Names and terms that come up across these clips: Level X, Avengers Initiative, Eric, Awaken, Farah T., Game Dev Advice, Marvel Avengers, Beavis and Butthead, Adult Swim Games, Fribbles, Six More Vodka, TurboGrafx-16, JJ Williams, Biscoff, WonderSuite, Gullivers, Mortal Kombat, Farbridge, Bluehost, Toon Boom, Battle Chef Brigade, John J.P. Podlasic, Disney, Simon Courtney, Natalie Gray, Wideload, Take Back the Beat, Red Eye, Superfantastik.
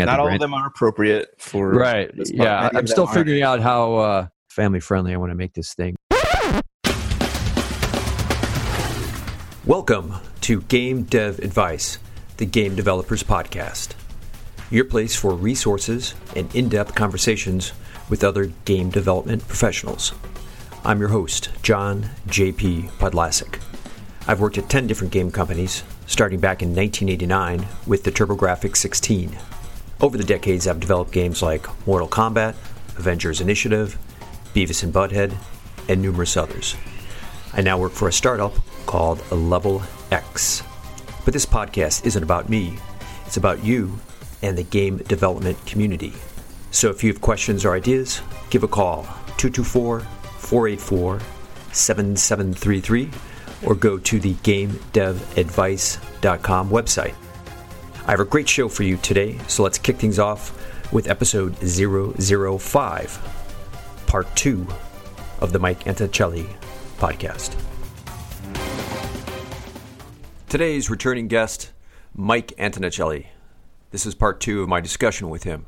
looking at not all brand. Of them are appropriate for right. Yeah, I'm still figuring out how family friendly I want to make this thing. Welcome to Game Dev Advice, the Game Developers Podcast. Your place for resources and in-depth conversations with other game development professionals. I'm your host, John J.P. Podlasic. I've worked at 10 different game companies, starting back in 1989 with the TurboGrafx-16. Over the decades, I've developed games like Mortal Kombat, Avengers Initiative, Beavis and Butthead, and numerous others. I now work for a startup called Level X. But this podcast isn't about me. It's about you and the game development community. So if you have questions or ideas, give a call, 224-484-7733, or go to the GameDevAdvice.com website. I have a great show for you today, so let's kick things off with episode 005, part 2 of the Mike Antonicelli podcast. Today's returning guest, Mike Antonicelli. This is part 2 of my discussion with him.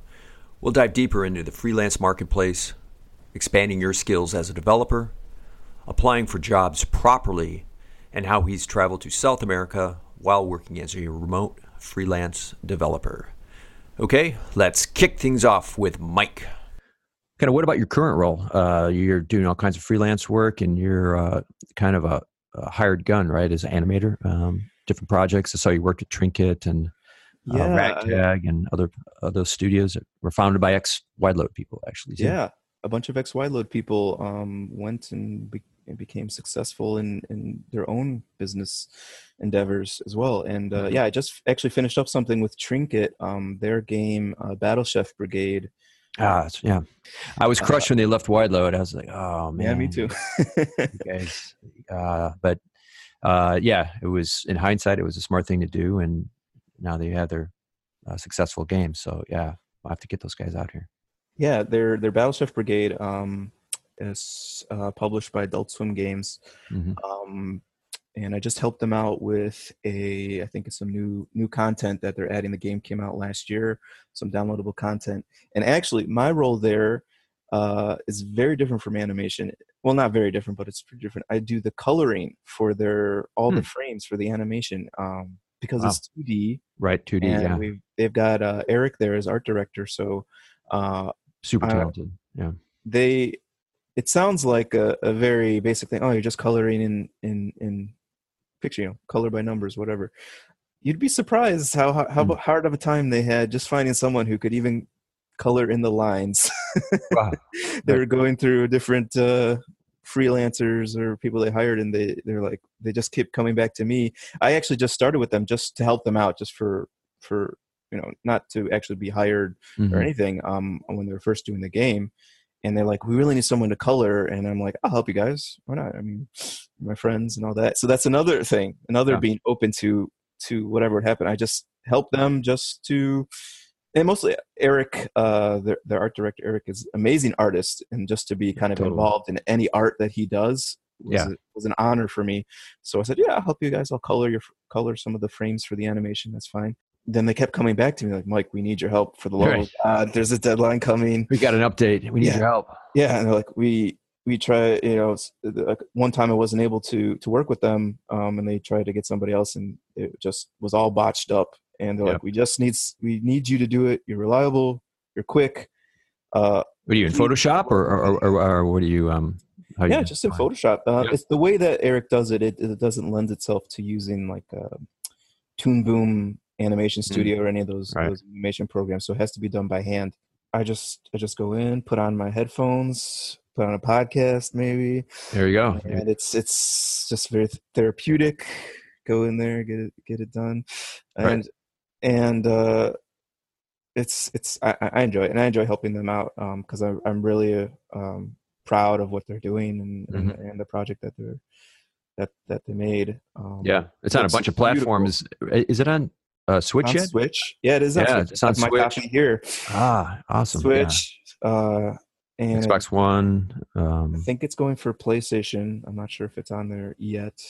We'll dive deeper into the freelance marketplace, expanding your skills as a developer, applying for jobs properly, and how he's traveled to South America while working as a remote freelance developer. Okay, let's kick things off with Mike. Kind of, what about your current role? You're doing all kinds of freelance work, and you're kind of a hired gun, right, as an animator. Different projects. I saw you worked at Trinket and Ragtag and other studios that were founded by ex-Wideload people, actually. Too. Yeah, a bunch of ex-Wideload people went and became successful in their own business endeavors as well. And I just actually finished up something with Trinket, their game, Battle Chef Brigade. I was crushed when they left Wideload. I was like, oh man. Yeah, me too. Guys. It was, in hindsight, it was a smart thing to do, and now they have their successful games. So yeah, we'll have to get those guys out here. Yeah, their Battle Chef Brigade is published by Adult Swim Games, and I just helped them out with I think it's some new content that they're adding. The game came out last year, some downloadable content, and actually my role there is very different from animation. Well, not very different, but it's pretty different. I do the coloring for their the frames for the animation. Because it's 2D. Right, 2D, and they've got Eric there as art director, so... super talented, It sounds like a very basic thing. Oh, you're just coloring in picture, color by numbers, whatever. You'd be surprised how hard of a time they had just finding someone who could even color in the lines. Wow. They were going through different... freelancers or people they hired, and they're like, they just keep coming back to me. I actually just started with them just to help them out, just for not to actually be hired or anything, when they were first doing the game. And they're like, we really need someone to color, and I'm like, I'll help you guys, why not? I mean, my friends and all that. So that's another thing, being open to whatever would happen. I just help them just to, and mostly Eric, their art director, Eric, is an amazing artist, and just to be kind of involved in any art that he does was an honor for me. So I said, yeah, I'll help you guys. I'll color some of the frames for the animation. That's fine. Then they kept coming back to me like, Mike, we need your help, for the love of God. There's a deadline coming. We got an update. We need your help. Yeah, and they're like, we try. One time I wasn't able to work with them, and they tried to get somebody else, and it just was all botched up. And they're like, we need you to do it. You're reliable. You're quick. What are you in Photoshop or what do you? Just in Photoshop. It's the way that Eric does it. It doesn't lend itself to using like Toon Boom Animation Studio or any of those animation programs. So it has to be done by hand. I just go in, put on my headphones, put on a podcast, maybe. There you go. And it's just very therapeutic. Go in there, get it done, and it's I enjoy it, and I enjoy helping them out because I'm really proud of what they're doing and the project that they made. It's on a bunch of platforms. Is it on Switch yet? Switch, yeah, it is. Yeah, it's on Switch. My copy here. Ah, awesome. Switch and Xbox One. I think it's going for PlayStation. I'm not sure if it's on there yet.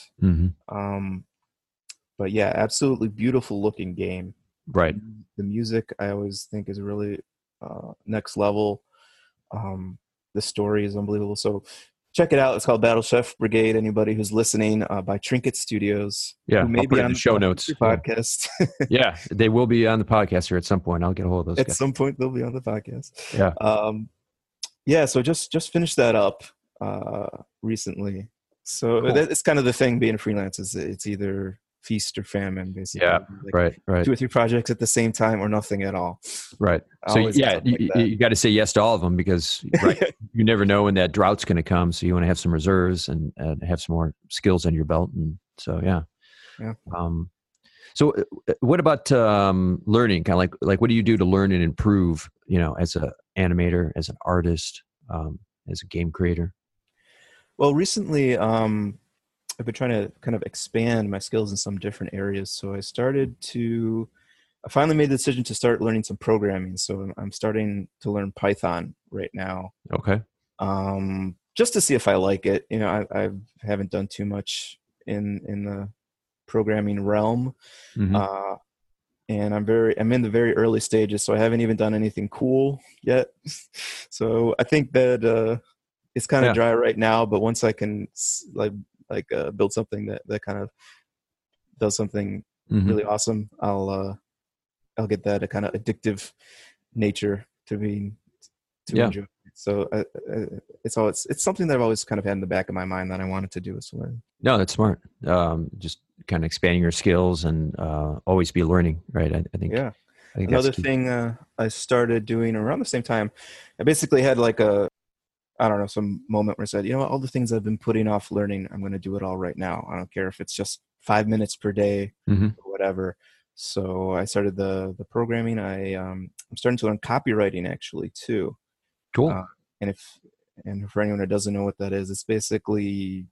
But yeah, absolutely beautiful looking game. Right. The music I always think is really next level. The story is unbelievable. So check it out. It's called Battle Chef Brigade. Anybody who's listening, by Trinket Studios. Yeah, maybe on the show notes podcast. Yeah, they will be on the podcast here at some point. I'll get a hold of those. At some point, they'll be on the podcast. Yeah. Yeah. So just finished that up recently. So it's kind of the thing being a freelance is it's either feast or famine, basically. Yeah, like right. 2 or 3 projects at the same time or nothing at all. Right. So yeah, you got to say yes to all of them because you never know when that drought's going to come. So you want to have some reserves and have some more skills on your belt. And so, yeah. So what about learning? Kind of like what do you do to learn and improve, you know, as an animator, as an artist, as a game creator? Well, recently, I've been trying to kind of expand my skills in some different areas. So I finally made the decision to start learning some programming. So I'm starting to learn Python right now. Okay. Just to see if I like it. You know, I haven't done too much in the programming realm. Mm-hmm. And I'm in the very early stages, so I haven't even done anything cool yet. So I think that, it's kind of dry right now, but once I can build something that kind of does something mm-hmm. really awesome, I'll get that a kind of addictive nature to being enjoy. So it's something that I've always kind of had in the back of my mind that I wanted to do is learn. No, that's smart. Just kind of expanding your skills and always be learning, right? I think. Yeah. I think another thing I started doing around the same time, I basically had like some moment where I said, you know what, all the things I've been putting off learning, I'm going to do it all right now. I don't care if it's just 5 minutes per day mm-hmm. or whatever. So I started the programming. I'm starting to learn copywriting actually too. Cool. And for anyone that doesn't know what that is, it's basically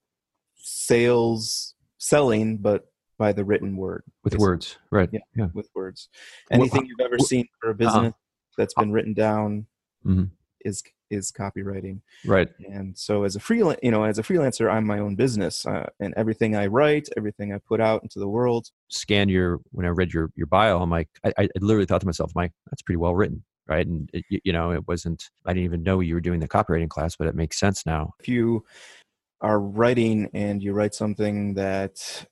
selling, but by the written word. With basically. Words, right. Yeah, with words. Anything you've ever seen for a business that's been written down mm-hmm. is copywriting, right? And so as a freelancer, I'm my own business, and everything I write, everything I put out into the world. When I read your bio, I'm like, I literally thought to myself, Mike, that's pretty well written, right? And I didn't even know you were doing the copywriting class, but it makes sense now. If you are writing and you write something that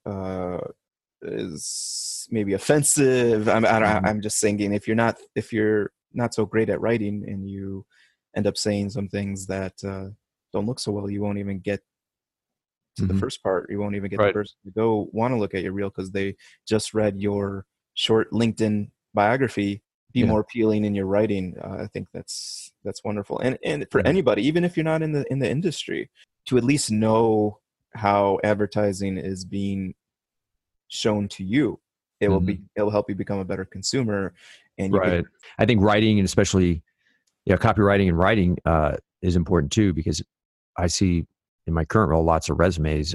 is maybe offensive, I'm just thinking if you're not so great at writing and you end up saying some things that don't look so well, you won't even get to mm-hmm. the first part. You won't even get right. the person to go want to look at your reel because they just read your short LinkedIn biography. Be more appealing in your writing. I think that's wonderful. And for anybody, even if you're not in the industry, to at least know how advertising is being shown to you, it mm-hmm. will help you become a better consumer. And right. I think writing, and especially copywriting and writing is important too, because I see in my current role lots of resumes,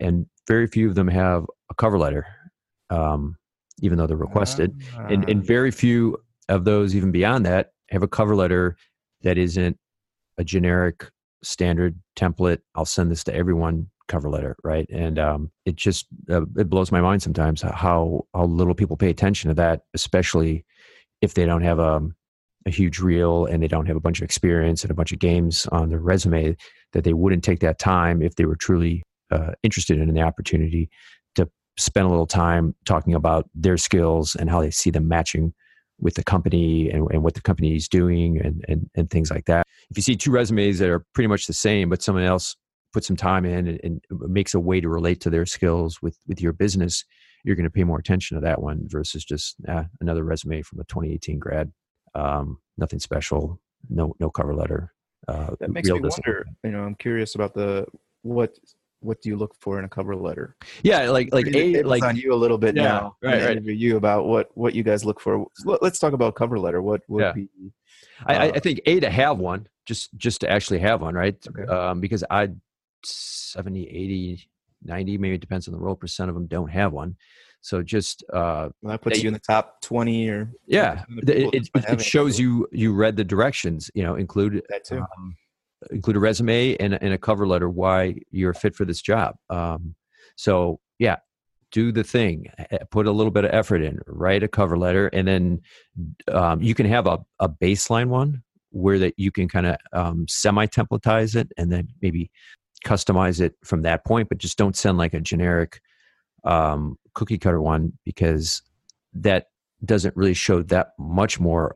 and very few of them have a cover letter, even though they're requested, and very few of those, even beyond that, have a cover letter that isn't a generic standard template. I'll send this to everyone. Cover letter, right? And it just it blows my mind sometimes how little people pay attention to that, especially if they don't have a huge reel and they don't have a bunch of experience and a bunch of games on their resume, that they wouldn't take that time if they were truly interested in the opportunity to spend a little time talking about their skills and how they see them matching with the company and what the company is doing and things like that. If you see 2 resumes that are pretty much the same, but someone else put some time in and makes a way to relate to their skills with your business, you're going to pay more attention to that one versus just another resume from a 2018 grad. Nothing special, no cover letter. That makes me wonder. You know, I'm curious about what do you look for in a cover letter? Yeah, on you a little bit now. Right. Interview you about what you guys look for. Let's talk about cover letter. What would be? I think to have one, just to actually have one, right? Okay. Because 70, 80, 90, maybe it depends on the role, percent of them don't have one. So just that puts you in the top 20 or it shows you read the directions, you know, include that too. Include a resume and a cover letter why you're fit for this job. So yeah, do the thing, put a little bit of effort in, write a cover letter, and then you can have a baseline one where that you can kind of semi-templatize it and then maybe customize it from that point, but just don't send like a generic cookie cutter one, because that doesn't really show that much more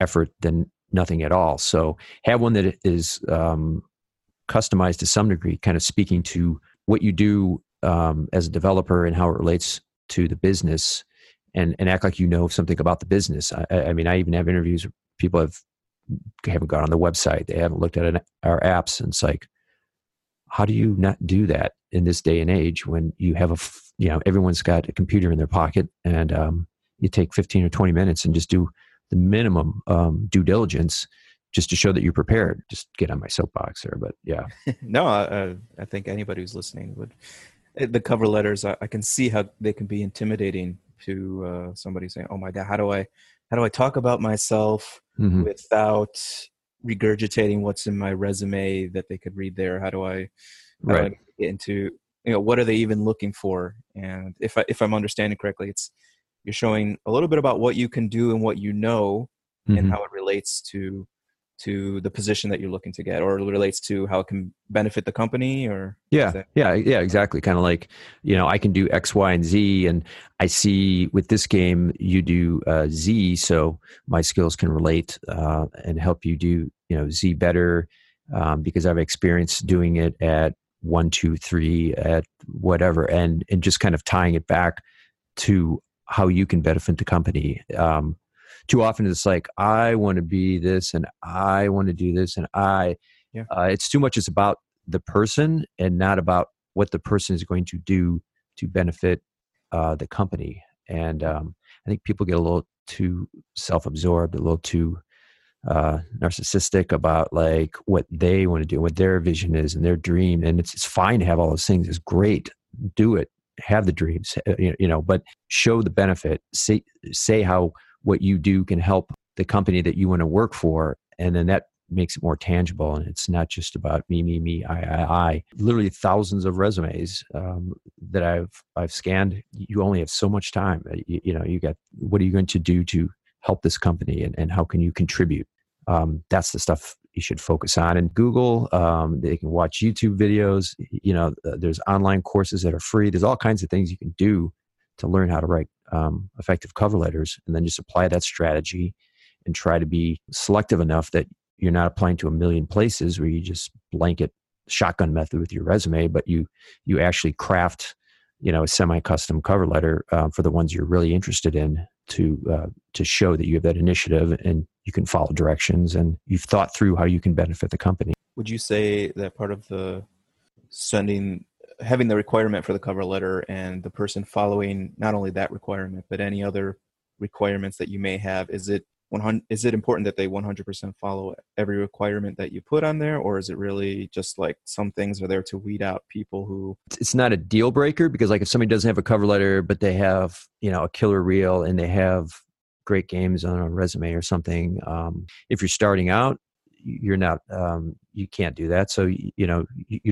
effort than nothing at all. So have one that is customized to some degree, kind of speaking to what you do as a developer and how it relates to the business, and act like you know something about the business. I mean, I even have interviews where people haven't gone on the website. They haven't looked at our apps. And it's like, how do you not do that in this day and age when you have everyone's got a computer in their pocket, and you take 15 or 20 minutes and just do the minimum due diligence just to show that you're prepared. Just get on my soapbox there, but yeah. No, I think anybody who's listening would. The cover letters, I can see how they can be intimidating to somebody saying, "Oh my God, how do I talk about myself without regurgitating what's in my resume that they could read there? How do I get into, what are they even looking for?" And if I'm understanding correctly, you're showing a little bit about what you can do and what you know, and how it relates to the position that you're looking to get, or relates to how it can benefit the company, or yeah, exactly. Kind of like, I can do X, Y, and Z, and I see with this game you do Z, so my skills can relate and help you do Z better because I've experienced doing it at 1, 2, 3 at whatever, and just kind of tying it back to how you can benefit the company. Too often it's like, I want to be this and I want to do this, and it's too much. It's about the person and not about what the person is going to do to benefit the company. And I think people get a little too self-absorbed, a little too narcissistic about like what they want to do, what their vision is and their dream. And it's fine to have all those things. It's great. Do it. Have the dreams, but show the benefit. Say how what you do can help the company that you want to work for. And then that makes it more tangible. And it's not just about me, I. Literally thousands of resumes that I've scanned. You only have so much time. You got, what are you going to do to help this company, and how can you contribute? That's the stuff you should focus on. And Google, they can watch YouTube videos. There's online courses that are free. There's all kinds of things you can do to learn how to write effective cover letters, and then just apply that strategy and try to be selective enough that you're not applying to a million places where you just blanket shotgun method with your resume, but you actually craft, a semi-custom cover letter for the ones you're really interested in to show that you have that initiative and you can follow directions and you've thought through how you can benefit the company. Would you say that part of the having the requirement for the cover letter and the person following not only that requirement, but any other requirements that you may have, is it important that they 100% follow every requirement that you put on there? Or is it really just like some things are there to weed out people who... It's not a deal breaker, because like if somebody doesn't have a cover letter, but they have, a killer reel and they have great games on a resume or something. If you're starting out, you're not, you can't do that. So, you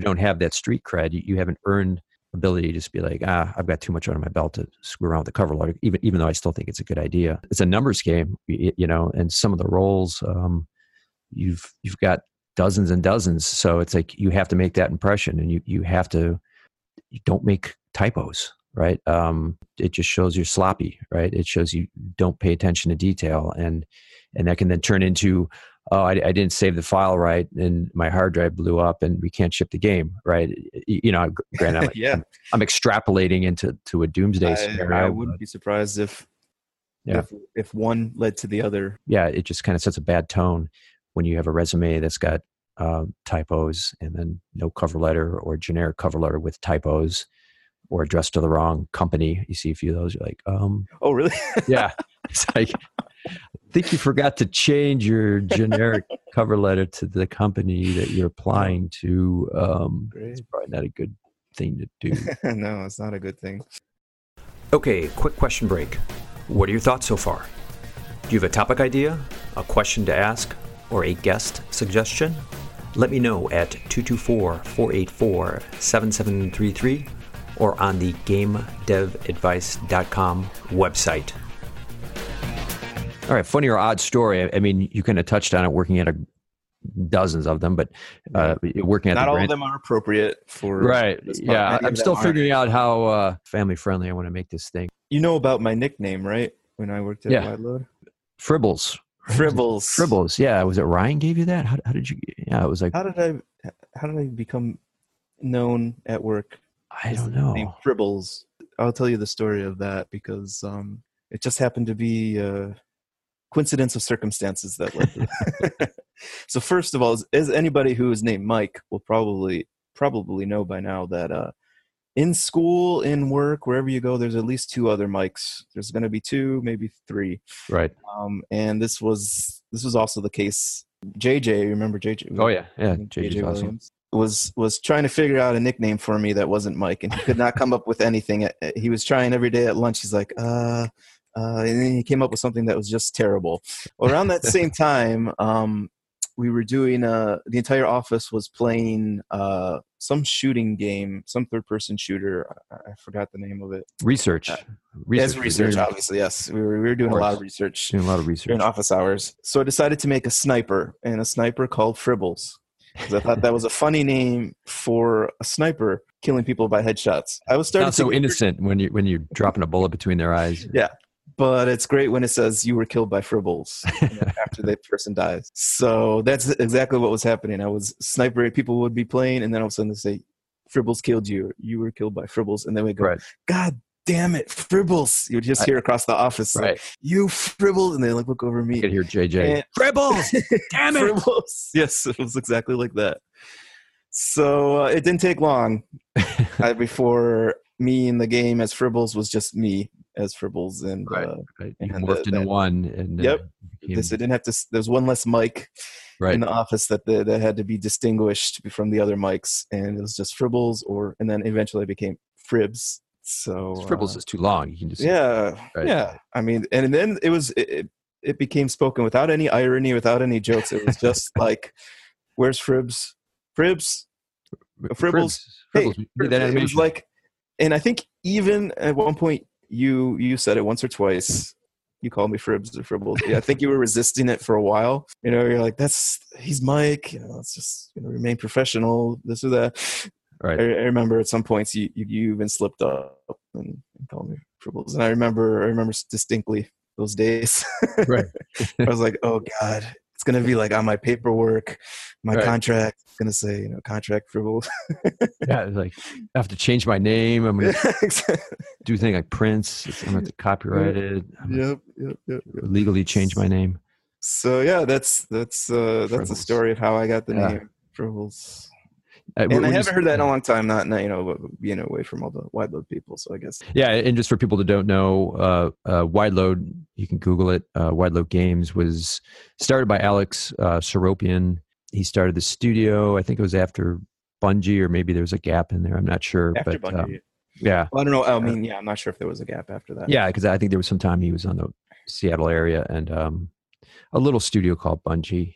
don't have that street cred. You haven't earned ability to just be like, I've got too much under my belt to screw around with the cover letter, even though I still think it's a good idea. It's a numbers game, and some of the roles, you've got dozens and dozens. So it's like, you have to make that impression, and you don't make typos, right? It just shows you're sloppy, right? It shows you don't pay attention to detail, and that can then turn into, oh, I didn't save the file right, and my hard drive blew up, and we can't ship the game, right? Granted, I'm extrapolating into a doomsday scenario. I wouldn't be surprised if one led to the other. Yeah, it just kind of sets a bad tone when you have a resume that's got typos, and then no cover letter, or generic cover letter with typos, or addressed to the wrong company. You see a few of those, you're like, oh, really? Yeah. It's like... I think you forgot to change your generic cover letter to the company that you're applying to. It's probably not a good thing to do. No, it's not a good thing. Okay, quick question break. What are your thoughts so far? Do you have a topic idea, a question to ask, or a guest suggestion? Let me know at 224-484-7733 or on the GameDevAdvice.com website. All right, funny or odd story. I mean, you kind of touched on it working at dozens of them, but working at not the all brand. Of them are appropriate for right. Yeah, I'm still figuring out how family friendly I want to make this thing. You know about my nickname, right? When I worked at Wideload, Fribbles. Yeah, was it Ryan gave you that? How did you? Yeah, it was like how did I become known at work? I don't know. Fribbles. I'll tell you the story of that because it just happened to be a coincidence of circumstances that led to that. So first of all, as anybody who is named Mike will probably know by now that in school, in work, wherever you go, there's at least two other Mikes. There's going to be two, maybe three. Right. And this was also the case. JJ, remember JJ? Oh yeah, JJ Williams was trying to figure out a nickname for me that wasn't Mike, and he could not come up with anything. He was trying every day at lunch. He's like, and then he came up with something that was just terrible. Around that same time, we were doing the entire office was playing some shooting game, some third-person shooter. I forgot the name of it. Research, obviously, yes. We were doing a lot of research during office hours. So I decided to make a sniper, and a sniper called Fribbles, because I thought that was a funny name for a sniper killing people by headshots. I was starting so innocent when you're dropping a bullet between their eyes. Yeah. But it's great when it says you were killed by Fribbles after the person dies. So that's exactly what was happening. I was snipering. People would be playing, and then all of a sudden they say, Fribbles killed you. You were killed by Fribbles. And then we go, God damn it, Fribbles. You would just hear across the office, like, you Fribbles. And they look over me. You could hear JJ. Fribbles, damn it. Fribbles. Yes, it was exactly like that. So it didn't take long before me in the game as Fribbles was just me. As Fribbles and morphed into one. And I didn't have to. There's one less Mike in the office that had to be distinguished from the other Mikes, and it was just Fribbles, and then eventually I became Fribs. So Fribbles is too long. You can just I mean, and then it became spoken without any irony, without any jokes. It was just like, where's Fribs? Fribs, Fribbles. Fribbles. Hey, Fribbles. That animation. It was like, and I think even at one point. You said it once or twice. You called me Fribs or Fribbles. Yeah, I think you were resisting it for a while. You know, you're like, he's Mike. You know, let's just remain professional. This or that. Right. I remember at some points you even slipped up and called me Fribbles. And I remember distinctly those days. Right. I was like, oh God, it's gonna be like on my paperwork, my contract. It's gonna say, contract Fribbles. Yeah, it's like I have to change my name. I'm gonna do things like Prince. I'm gonna have to copyright it. Yep. Legally change my name. So yeah, that's the story of how I got the name Fribbles. And I haven't heard that in a long time. Not being away from all the Wideload people. So I guess. Yeah, and just for people that don't know, Wideload, you can Google it. Wideload Games was started by Alex Seropian. He started the studio. I think it was after Bungie, or maybe there was a gap in there. I'm not sure. After Bungie. Well, I don't know. I mean, I'm not sure if there was a gap after that. Yeah, because I think there was some time he was on the Seattle area and a little studio called Bungie.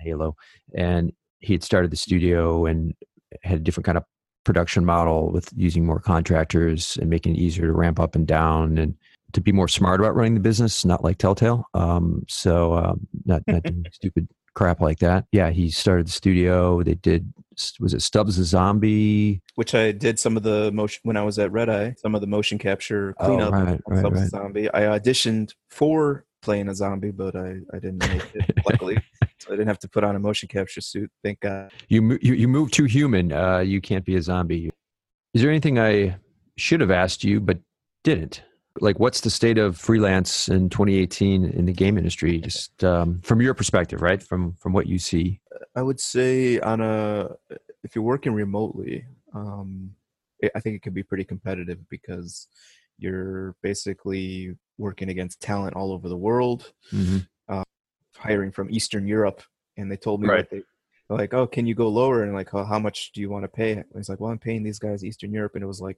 Halo, and he had started the studio and had a different kind of production model with using more contractors and making it easier to ramp up and down and to be more smart about running the business, not like Telltale. Not doing stupid crap like that. Yeah, he started the studio. They did, was it Stubbs the Zombie? Which I did some of the motion, when I was at Red Eye, some of the motion capture cleanup on Stubbs the Zombie. I auditioned for playing a zombie, but I didn't make it, luckily. So I didn't have to put on a motion capture suit. Thank God. You move to human. You can't be a zombie. Is there anything I should have asked you but didn't? Like, what's the state of freelance in 2018 in the game industry? Just from your perspective, right? From what you see. I would say if you're working remotely, I think it can be pretty competitive because you're basically working against talent all over the world. Mm-hmm. Hiring from Eastern Europe, and they told me that they're like, oh, can you go lower? And like, oh, how much do you want to pay? And it's like, well, I'm paying these guys Eastern Europe, and it was like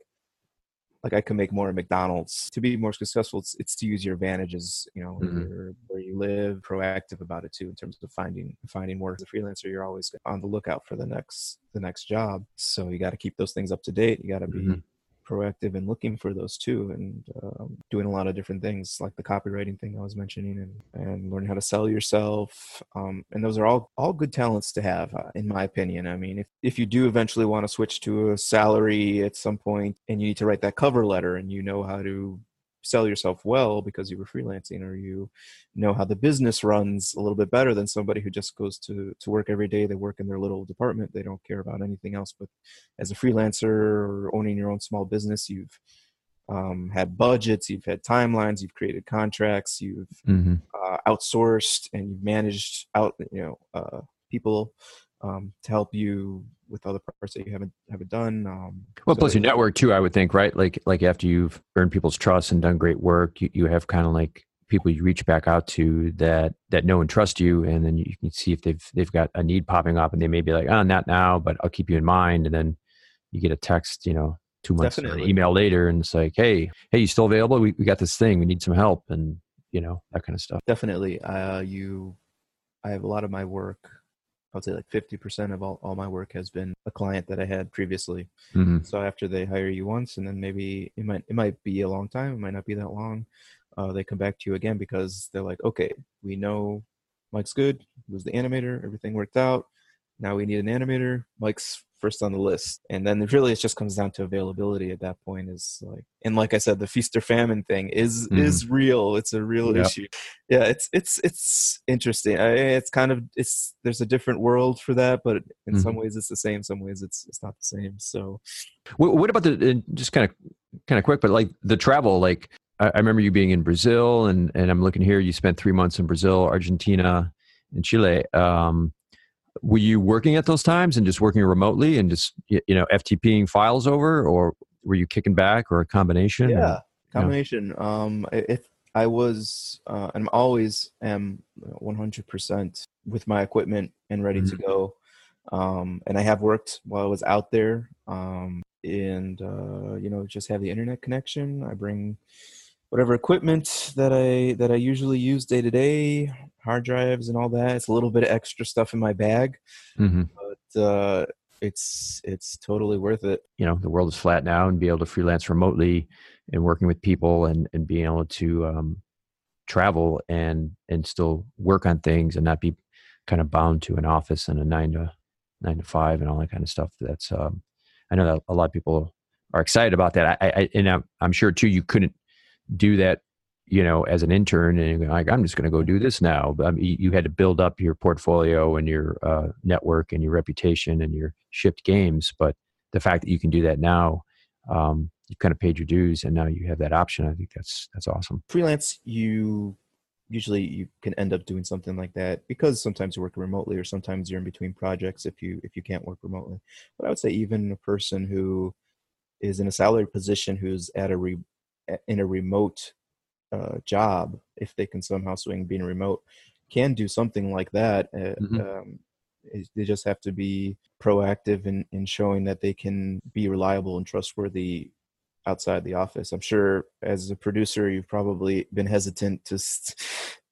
I can make more at McDonald's. To be more successful, it's to use your advantages, where you live, proactive about it too in terms of finding work. As a freelancer, you're always on the lookout for the next job, so you got to keep those things up to date. You got to be proactive in looking for those too, and doing a lot of different things like the copywriting thing I was mentioning, and learning how to sell yourself. And those are all good talents to have, in my opinion. I mean, if you do eventually want to switch to a salary at some point and you need to write that cover letter and you know how to sell yourself well because you were freelancing, or you know how the business runs a little bit better than somebody who just goes to work every day. They work in their little department. They don't care about anything else. But as a freelancer or owning your own small business, you've had budgets, you've had timelines, you've created contracts, you've outsourced, and you've managed out, people to help you with other parts that you haven't done. Plus your network too, I would think, right? Like after you've earned people's trust and done great work, you have kind of like people you reach back out to that know and trust you, and then you can see if they've got a need popping up, and they may be like, oh, not now, but I'll keep you in mind. And then you get a text, 2 months or an email later, and it's like, hey, you still available? We got this thing. We need some help, and that kind of stuff. Definitely. I have a lot of my work. I would say like 50% of all my work has been a client that I had previously. Mm-hmm. So after they hire you once, and then maybe it might be a long time, it might not be that long, they come back to you again because they're like, okay, we know Mike's good. He was the animator. Everything worked out. Now we need an animator. Mike's first on the list. And then really it just comes down to availability at that point, is like, and like I said, the feast or famine thing is real. It's a real issue. Yeah. It's interesting. There's a different world for that, but in some ways it's the same. Some ways it's not the same. So what about just kind of quick, but like the travel, like I remember you being in Brazil, and I'm looking here, you spent 3 months in Brazil, Argentina, and Chile. Were you working at those times and just working remotely and just, FTPing files over, or were you kicking back, or a combination? Yeah, combination. If I was, I'm always 100% with my equipment and ready to go. And I have worked while I was out there, just have the internet connection. I bring whatever equipment that I usually use day to day, hard drives and all that. It's a little bit of extra stuff in my bag, but it's totally worth it. The world is flat now, and be able to freelance remotely and working with people and being able to travel and still work on things and not be kind of bound to an office and a 9 to 5 and all that kind of stuff. That's I know that a lot of people are excited about that. I'm sure too, you couldn't do that, as an intern, and you're like, I'm just going to go do this now. But you had to build up your portfolio and your network and your reputation and your shipped games. But the fact that you can do that now, you've kind of paid your dues, and now you have that option. I think that's awesome. Freelance, you can end up doing something like that, because sometimes you work remotely, or sometimes you're in between projects if you can't work remotely. But I would say even a person who is in a salary position, who's at in a remote job, if they can somehow swing being remote, can do something like that. They just have to be proactive in showing that they can be reliable and trustworthy outside the office. I'm sure as a producer, you've probably been hesitant to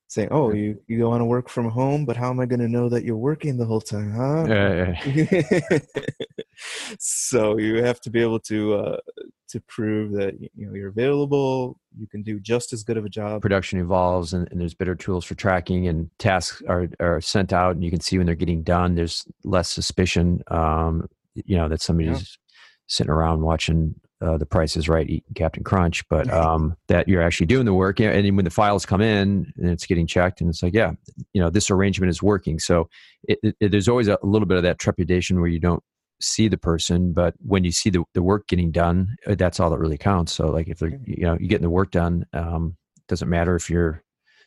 saying, oh, you want to work from home, but how am I going to know that you're working the whole time, huh? Yeah. So you have to be able to prove that you're available. You can do just as good of a job. Production evolves, and there's better tools for tracking, and tasks are sent out, and you can see when they're getting done. There's less suspicion, that somebody's sitting around watching The Price is Right, eating Captain Crunch, but that you're actually doing the work. And when the files come in and it's getting checked, and it's like, this arrangement is working. So there's always a little bit of that trepidation where you don't see the person, but when you see the work getting done, that's all that really counts. So like if they're, you're getting the work done, doesn't matter if you're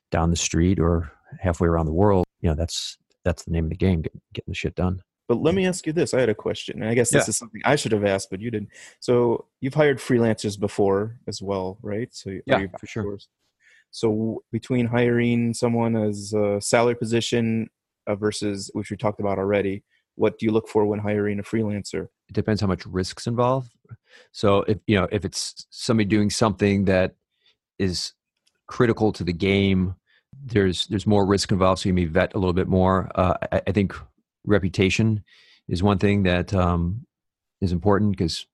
down the street or halfway around the world, that's the name of the game, getting the shit done. But let me ask you this. I had a question, and I guess this is something I should have asked, but you didn't. So you've hired freelancers before as well, right? So for sure. So between hiring someone as a salary position versus, which we talked about already, what do you look for when hiring a freelancer? It depends how much risk's involved. So if it's somebody doing something that is critical to the game, there's more risk involved. So you may vet a little bit more. I think reputation is one thing that is important, because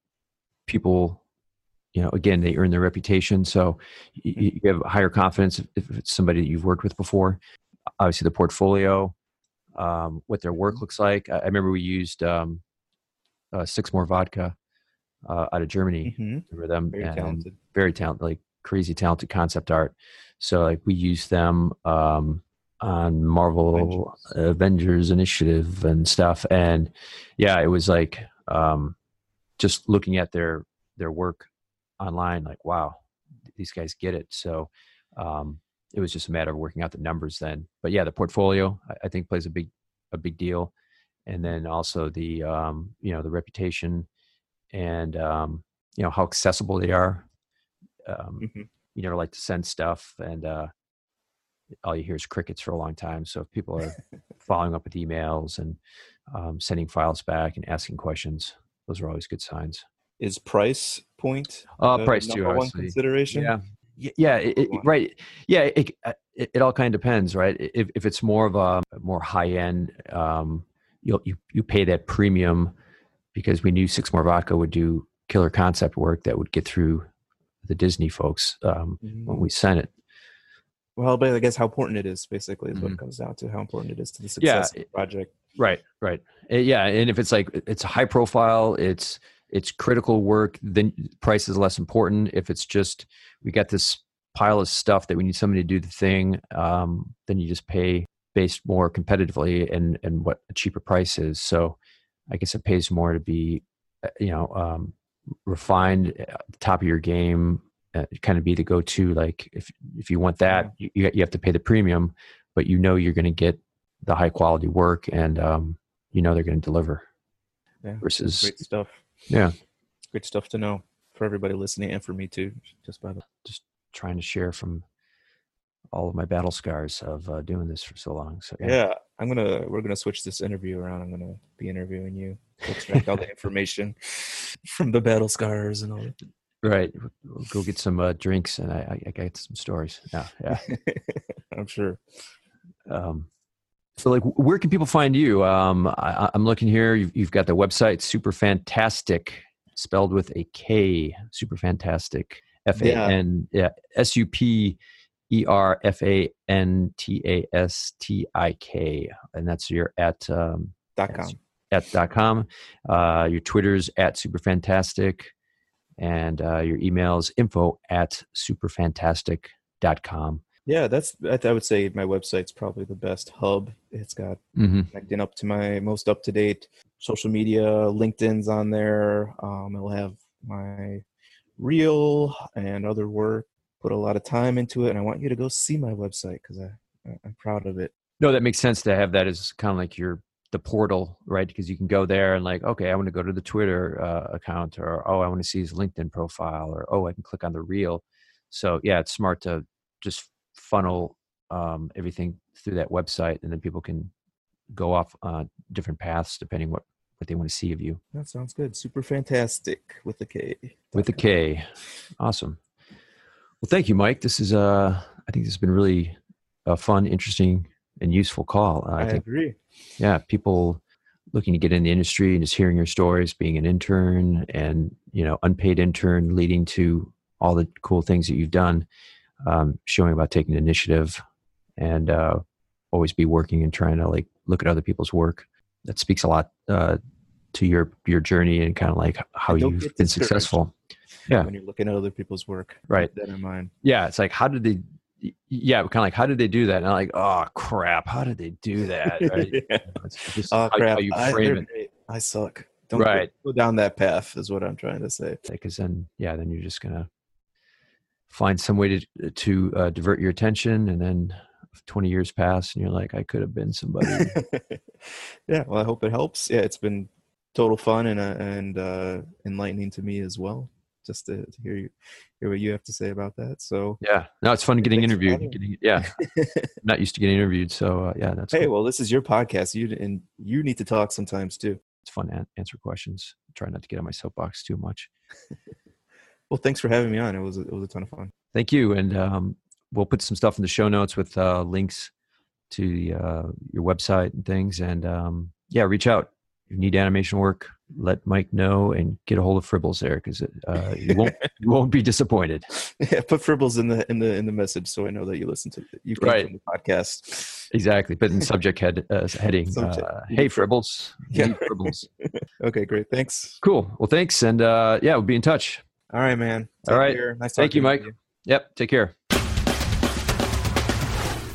people you know, again, they earn their reputation. So you have higher confidence if it's somebody that you've worked with before. Obviously the portfolio, what their work looks like. I remember we used Six More Vodka out of Germany. Mm-hmm. Remember them? Very talented, like crazy talented concept art. So like we used them on Marvel Avengers Initiative and stuff. And yeah, it was like just looking at their work online, like, wow, these guys get it. So it was just a matter of working out the numbers then. But yeah, the portfolio I think plays a big deal. And then also the, you know, the reputation and, you know, how accessible they are. Mm-hmm. You never like to send stuff and all you hear is crickets for a long time. So if people are following up with emails and sending files back and asking questions, those are always good signs. Is price point price too, one consideration? Yeah, right. Yeah, it all kind of depends, right? If it's more of a more high end, you pay that premium because we knew Six More Vodka would do killer concept work that would get through the Disney folks when we sent it. Well, but I guess how important it is basically is what it comes down to. How important it is to the success of the project. Right. Yeah, and if it's like it's high profile, it's critical work, then price is less important. If it's just, we got this pile of stuff that we need somebody to do the thing, then you just pay based more competitively and what a cheaper price is. So I guess it pays more to be, you know, refined at the top of your game, kind of be the go-to. Like if you want that, you have to pay the premium, but you know, you're going to get the high quality work and you know, they're going to deliver versus great stuff. Yeah. Great stuff to know for everybody listening and for me too. Just trying to share from all of my battle scars of doing this for so long. So yeah, we're going to switch this interview around. I'm going to be interviewing you. Extract all the information from the battle scars and all that. Right. We'll go get some drinks and I got some stories. Yeah. I'm sure. So like, where can people find you? I'm looking here. You've got the website, Superfantastik, spelled with a K, Superfantastik, F-A-N, S-U-P-E-R-F-A-N-T-A-S-T-I-K. And that's your at... .com. At .com. Your Twitter's at Superfantastik. And your email's info@superfantastik.com. Yeah, I would say my website's probably the best hub. It's got connecting up to my most up-to-date social media. LinkedIn's on there. It'll have my reel and other work. Put a lot of time into it, and I want you to go see my website because I'm proud of it. No, that makes sense to have that as kind of like the portal, right? Because you can go there and like, okay, I want to go to the Twitter account, or I want to see his LinkedIn profile, or I can click on the reel. So yeah, it's smart to just funnel everything through that website, and then people can go off different paths depending what they want to see of you. That sounds good. Superfantastik with a K. With a K. Awesome. Well, thank you, Mike. This is I think this has been really a fun, interesting, and useful call. I agree. Yeah, people looking to get in the industry and just hearing your stories, being an intern and unpaid intern, leading to all the cool things that you've done. Showing about taking initiative and always be working and trying to like look at other people's work. That speaks a lot to your journey and kind of like how you've been successful. Yeah. When you're looking at other people's work. Right. Keep that in mind. Yeah. It's like, how did they do that? And I'm like, oh crap, how did they do that? Right? Yeah. It's just how you frame it. I suck. Don't go down that path is what I'm trying to say. Because then you're just going to find some way to divert your attention, and then 20 years pass and you're like, I could have been somebody. Yeah. Well, I hope it helps. Yeah. It's been total fun and enlightening to me as well, just to hear what you have to say about that. So yeah, no, it's fun getting interviewed. Not used to getting interviewed. So yeah, that's cool. Well, this is your podcast. You need to talk sometimes too. It's fun to answer questions. I try not to get on my soapbox too much. Well, thanks for having me on. It was a ton of fun. Thank you. And we'll put some stuff in the show notes with links to your website and things. And reach out you need animation work, let Mike know and get a hold of Fribbles there, because you won't be disappointed. Yeah, put Fribbles in the message so I know that you listen to you came right from the podcast. Exactly, but in subject heading, hey Fribbles, yeah. Need Fribbles. Okay, great, thanks. Cool. Well, thanks, and yeah, we'll be in touch. All right, man. All right. Nice talking to you, Mike. Yep. Take care.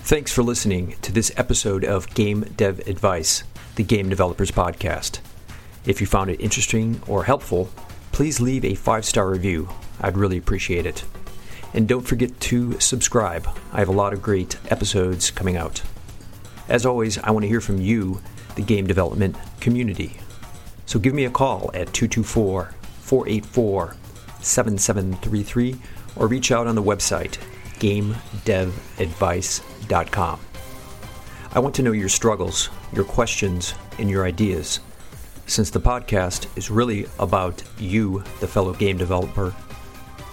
Thanks for listening to this episode of Game Dev Advice, the Game Developers Podcast. If you found it interesting or helpful, please leave a 5-star review. I'd really appreciate it. And don't forget to subscribe. I have a lot of great episodes coming out. As always, I want to hear from you, the game development community. So give me a call at 224-484-7733 or reach out on the website, gamedevadvice.com. I want to know your struggles, your questions, and your ideas, since the podcast is really about you, the fellow game developer,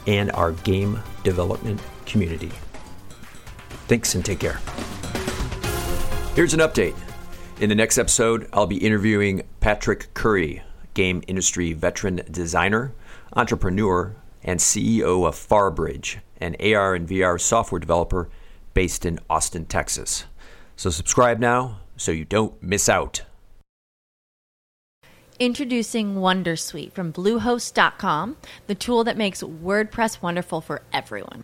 and our game development community. Thanks and take care. Here's an update. In the next episode, I'll be interviewing Patrick Curry, game industry veteran designer, entrepreneur, and CEO of Farbridge, an AR and VR software developer based in Austin, Texas. So subscribe now so you don't miss out. Introducing WonderSuite from Bluehost.com, the tool that makes WordPress wonderful for everyone.